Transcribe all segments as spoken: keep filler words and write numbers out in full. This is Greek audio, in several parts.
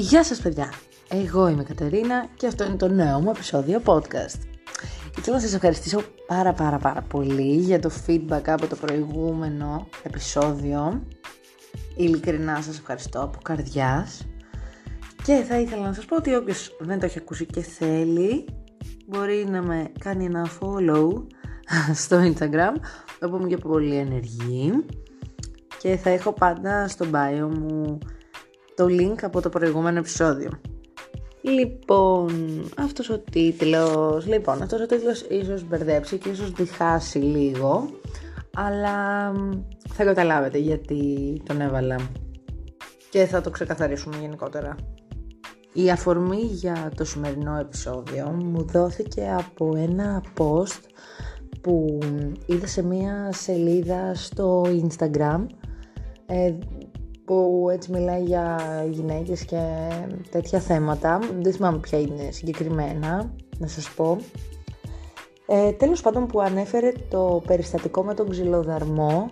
Γεια σας παιδιά, εγώ είμαι η Κατερίνα και αυτό είναι το νέο μου επεισόδιο podcast. Ήθελα να σας ευχαριστήσω πάρα πάρα πάρα πολύ για το feedback από το προηγούμενο επεισόδιο. Ειλικρινά σας ευχαριστώ από καρδιάς. Και θα ήθελα να σας πω ότι όποιος δεν το έχει ακούσει και θέλει μπορεί να με κάνει ένα follow στο Instagram, όπου είμαι και πολύ ενεργή. Και θα έχω πάντα στο bio μου το link από το προηγούμενο επεισόδιο. Λοιπόν, αυτός ο τίτλος, λοιπόν, αυτός ο τίτλος ίσως μπερδέψει και ίσως διχάσει λίγο, αλλά θα καταλάβετε γιατί τον έβαλα και θα το ξεκαθαρίσουμε γενικότερα. Η αφορμή για το σημερινό επεισόδιο μου δόθηκε από ένα post που είδα σε μία σελίδα στο Instagram ε, που έτσι μιλάει για γυναίκες και τέτοια θέματα. Δεν θυμάμαι ποια είναι συγκεκριμένα, να σας πω. Ε, τέλος πάντων, που ανέφερε το περιστατικό με τον ξυλοδαρμό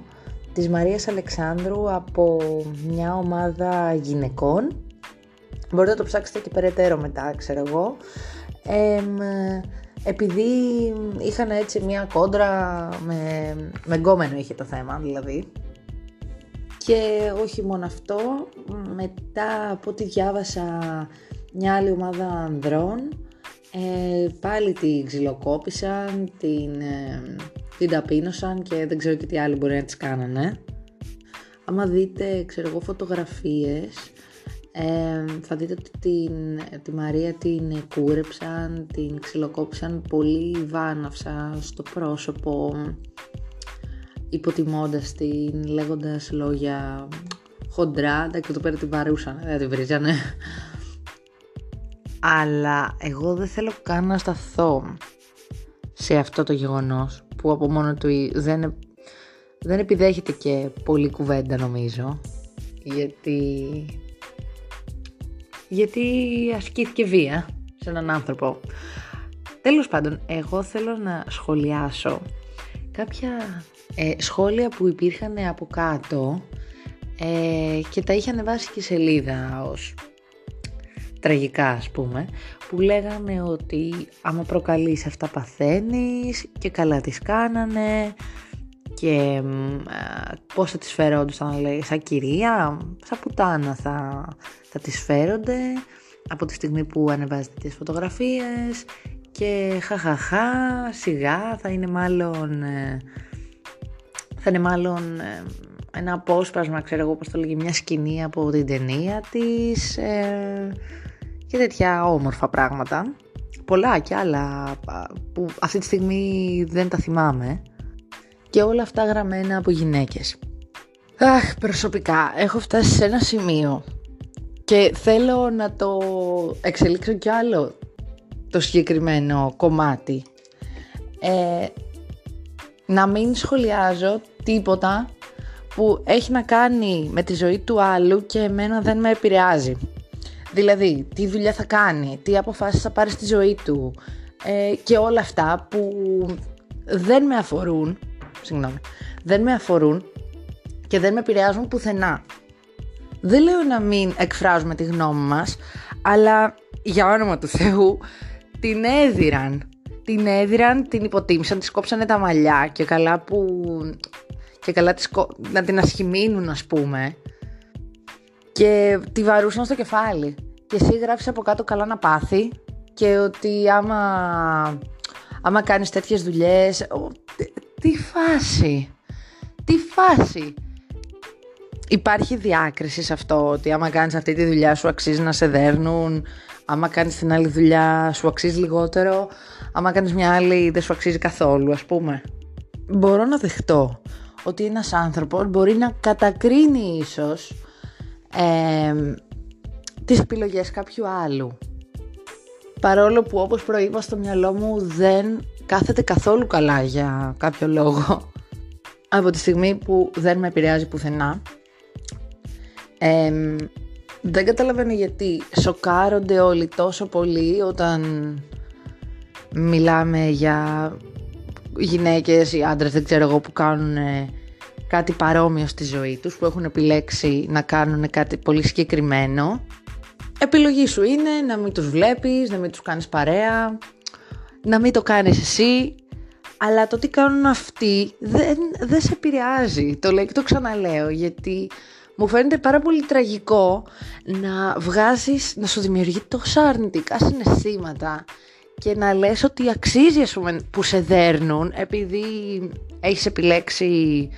της Μαρίας Αλεξάνδρου από μια ομάδα γυναικών. Μπορείτε να το ψάξετε και περαιτέρω μετά, ξέρω εγώ. Ε, επειδή είχαν έτσι μια κόντρα με, με γκόμενο είχε το θέμα δηλαδή. Και όχι μόνο αυτό, μετά από ό,τι διάβασα μια άλλη ομάδα ανδρών, ε, πάλι την ξυλοκόπησαν, την, ε, την ταπείνωσαν και δεν ξέρω και τι άλλοι μπορεί να τις κάνανε. Άμα δείτε, ξέρω εγώ, φωτογραφίες, ε, θα δείτε ότι την, τη Μαρία την κούρεψαν, την ξυλοκόπησαν, πολύ βάναυσα στο πρόσωπο, υποτιμώντας την, λέγοντας λόγια χοντρά. Εντάξει, εδώ πέρα την παρούσαν, δεν την βρίζανε. Αλλά εγώ δεν θέλω καν να σταθώ σε αυτό το γεγονός, που από μόνο του δεν, δεν επιδέχεται και πολλή κουβέντα νομίζω, γιατί, γιατί ασκήθηκε βία σε έναν άνθρωπο. Τέλος πάντων, εγώ θέλω να σχολιάσω κάποια ε, σχόλια που υπήρχαν από κάτω ε, και τα είχαν βάσει και σελίδα ως τραγικά, ας πούμε, που λέγανε ότι άμα προκαλείς αυτά παθαίνεις και καλά τις κάνανε και ε, πώς θα τις φέροντουσαν, λέει, σαν κυρία, σαν πουτάνα θα, θα τις φέρονται από τη στιγμή που ανεβάζετε τις φωτογραφίες. Και χαχαχά, σιγά, θα είναι μάλλον, θα είναι μάλλον ένα απόσπασμα, ξέρω εγώ πώς το λέγει, μια σκηνή από την ταινία της ε, και τέτοια όμορφα πράγματα. Πολλά και άλλα που αυτή τη στιγμή δεν τα θυμάμαι. Και όλα αυτά γραμμένα από γυναίκες. Αχ, προσωπικά έχω φτάσει σε ένα σημείο και θέλω να το εξελίξω κι άλλο το συγκεκριμένο κομμάτι, ε, να μην σχολιάζω τίποτα που έχει να κάνει με τη ζωή του άλλου και εμένα δεν με επηρεάζει. Δηλαδή τι δουλειά θα κάνει, τι αποφάσεις θα πάρει στη ζωή του, ε, και όλα αυτά που δεν με αφορούν, συγγνώμη, δεν με αφορούν και δεν με επηρεάζουν πουθενά. Δεν λέω να μην εκφράζουμε τη γνώμη μας, αλλά για όνομα του Θεού, την έδιραν, την έδιραν, την υποτίμησαν, της κόψανε τα μαλλιά και καλά που, και καλά της, να την ασχημίνουν, ας πούμε, και τη βαρούσαν στο κεφάλι. Και εσύ γράφεις από κάτω καλά να πάθει και ότι άμα, άμα κάνεις τέτοιες δουλειές, ο, τι φάση, τι φάση. Υπάρχει διάκριση σε αυτό, ότι άμα κάνεις αυτή τη δουλειά σου αξίζει να σε δέρνουν, άμα κάνεις την άλλη δουλειά σου αξίζει λιγότερο, άμα κάνεις μια άλλη δεν σου αξίζει καθόλου, ας πούμε. Μπορώ να δεχτώ ότι ένας άνθρωπος μπορεί να κατακρίνει ίσως ε, τις επιλογές κάποιου άλλου, παρόλο που, όπως προείπα, στο μυαλό μου δεν κάθεται καθόλου καλά για κάποιο λόγο, από τη στιγμή που δεν με επηρεάζει πουθενά. Ε, δεν καταλαβαίνω γιατί σοκάρονται όλοι τόσο πολύ όταν μιλάμε για γυναίκες ή άντρες, δεν ξέρω εγώ, που κάνουν κάτι παρόμοιο στη ζωή τους, που έχουν επιλέξει να κάνουν κάτι πολύ συγκεκριμένο επιλογή σου είναι να μην τους βλέπεις, να μην τους κάνεις παρέα, να μην το κάνεις εσύ, αλλά το τι κάνουν αυτοί δεν, δεν σε επηρεάζει. Το λέω και το ξαναλέω, γιατί μου φαίνεται πάρα πολύ τραγικό να βγάζεις, να σου δημιουργεί τόσα αρνητικά συναισθήματα και να λες ότι αξίζει, ας πούμε, που σε δέρνουν επειδή έχεις επιλέξει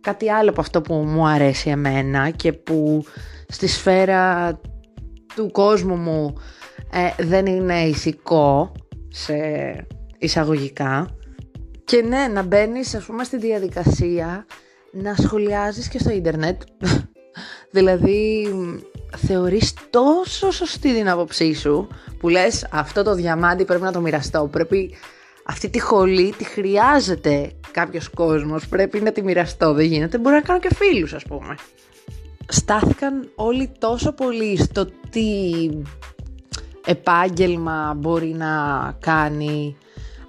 κάτι άλλο από αυτό που μου αρέσει εμένα και που στη σφαίρα του κόσμου μου ε, δεν είναι ηθικό, σε εισαγωγικά. Και ναι, να μπαίνεις, ας πούμε, στη διαδικασία να σχολιάζεις και στο ίντερνετ. Δηλαδή θεωρείς τόσο σωστή την άποψή σου που λες αυτό το διαμάντι πρέπει να το μοιραστώ, πρέπει αυτή τη χολή τη χρειάζεται κάποιος κόσμος, πρέπει να τη μοιραστώ, δεν γίνεται, μπορεί να κάνω και φίλους, ας πούμε. Στάθηκαν όλοι τόσο πολύ στο τι επάγγελμα μπορεί να κάνει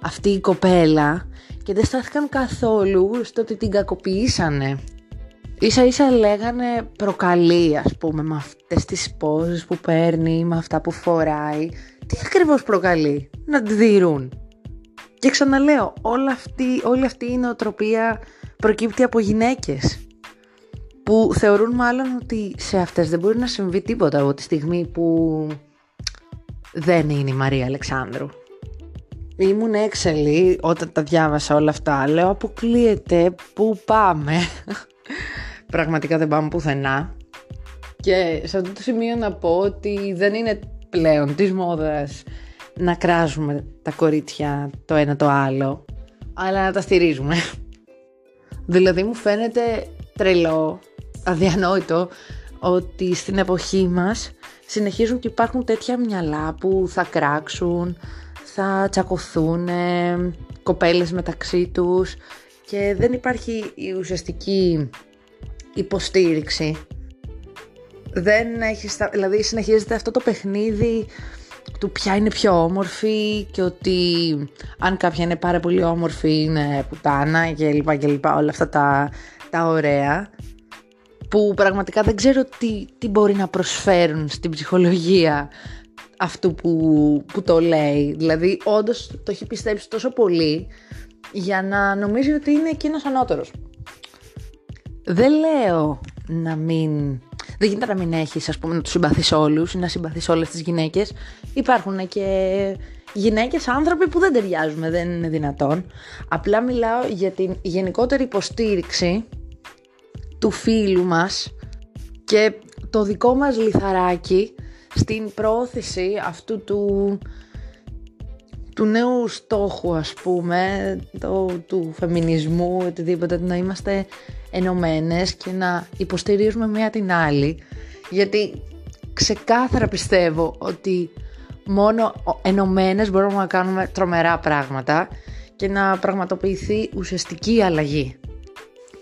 αυτή η κοπέλα και δεν στάθηκαν καθόλου στο ότι την κακοποιήσανε. Ίσα ίσα λέγανε προκαλεί, ας πούμε, με αυτές τις πόζες που παίρνει, με αυτά που φοράει. Τι ακριβώς προκαλεί? Να τη διηρούν. Και ξαναλέω, όλη αυτή, όλη αυτή η νοοτροπία προκύπτει από γυναίκες που θεωρούν μάλλον ότι σε αυτές δεν μπορεί να συμβεί τίποτα από τη στιγμή που δεν είναι η Μαρία Αλεξάνδρου. Ήμουν έξαλλη όταν τα διάβασα όλα αυτά. Λέω αποκλείεται, πού πάμε? Πραγματικά δεν πάμε πουθενά. Και σε αυτό το σημείο να πω ότι δεν είναι πλέον της μόδας να κράζουμε τα κορίτσια το ένα το άλλο, αλλά να τα στηρίζουμε. Δηλαδή μου φαίνεται τρελό, αδιανόητο, ότι στην εποχή μας συνεχίζουν και υπάρχουν τέτοια μυαλά που θα κράξουν, θα τσακωθούν κοπέλες μεταξύ τους και δεν υπάρχει η ουσιαστική υποστήριξη. Δεν έχεις, δηλαδή συνεχίζεται αυτό το παιχνίδι του ποια είναι πιο όμορφη και ότι αν κάποια είναι πάρα πολύ όμορφη είναι πουτάνα και λοιπά και λοιπά, όλα αυτά τα, τα ωραία που πραγματικά δεν ξέρω τι, τι μπορεί να προσφέρουν στην ψυχολογία αυτού που, που το λέει. Δηλαδή όντως το έχει πιστέψει τόσο πολύ για να νομίζει ότι είναι εκείνος ανώτερος. Δεν λέω να μην... Δεν γίνεται να μην έχεις, ας πούμε, να τους συμπαθείς όλους ή να συμπαθείς όλες τις γυναίκες. Υπάρχουν και γυναίκες, άνθρωποι που δεν ταιριάζουν, δεν είναι δυνατόν. Απλά μιλάω για την γενικότερη υποστήριξη του φίλου μας και το δικό μας λιθαράκι στην προώθηση αυτού του, του νέου στόχου, ας πούμε, το, του φεμινισμού, οτιδήποτε, να είμαστε ενωμένες και να υποστηρίζουμε μία την άλλη, γιατί ξεκάθαρα πιστεύω ότι μόνο ενωμένες μπορούμε να κάνουμε τρομερά πράγματα και να πραγματοποιηθεί ουσιαστική αλλαγή.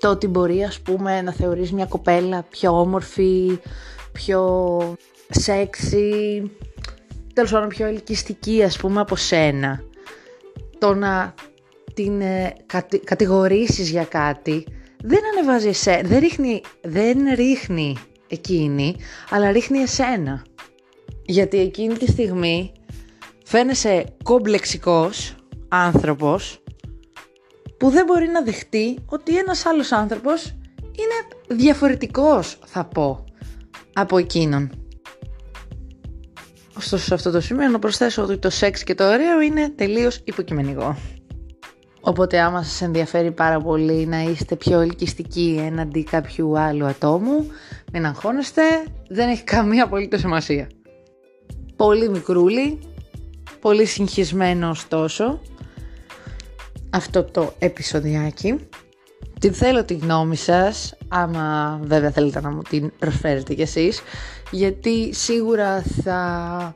Το ότι μπορεί, ας πούμε, να θεωρείς μια κοπέλα πιο όμορφη, πιο σεξι, τέλος πάντων πιο ελκυστική, ας πούμε, από σένα, το να την ε, κατη, κατηγορήσεις για κάτι δεν ανεβάζει εσέ, δεν ρίχνει, δεν ρίχνει εκείνη, αλλά ρίχνει εσένα. Γιατί εκείνη τη στιγμή φαίνεσαι κομπλεξικός άνθρωπος που δεν μπορεί να δεχτεί ότι ένας άλλος άνθρωπος είναι διαφορετικός, θα πω, από εκείνον. Ωστόσο, σε αυτό το σημείο να προσθέσω ότι το σεξ και το ωραίο είναι τελείως υποκειμενικό. Οπότε άμα σας ενδιαφέρει πάρα πολύ να είστε πιο ελκυστικοί έναντι κάποιου άλλου ατόμου, μην αγχώνεστε, δεν έχει καμία απολύτως σημασία. Πολύ μικρούλη, πολύ συγχυσμένο ωστόσο αυτό το επεισοδιάκι. Την θέλω τη γνώμη σας, άμα βέβαια θέλετε να μου την προσφέρετε κι εσείς, γιατί σίγουρα θα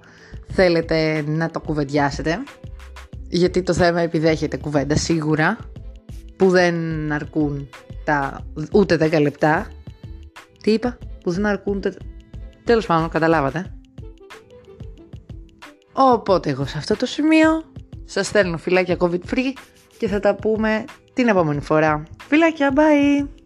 θέλετε να το κουβεντιάσετε, γιατί το θέμα επιδέχεται κουβέντα σίγουρα, που δεν αρκούν τα ούτε δέκα λεπτά. Τι είπα, που δεν αρκούν τα... Τέλος πάντων, καταλάβατε. Οπότε εγώ σε αυτό το σημείο σας στέλνω φιλάκια COVID free και θα τα πούμε την επόμενη φορά. Φιλάκια, bye!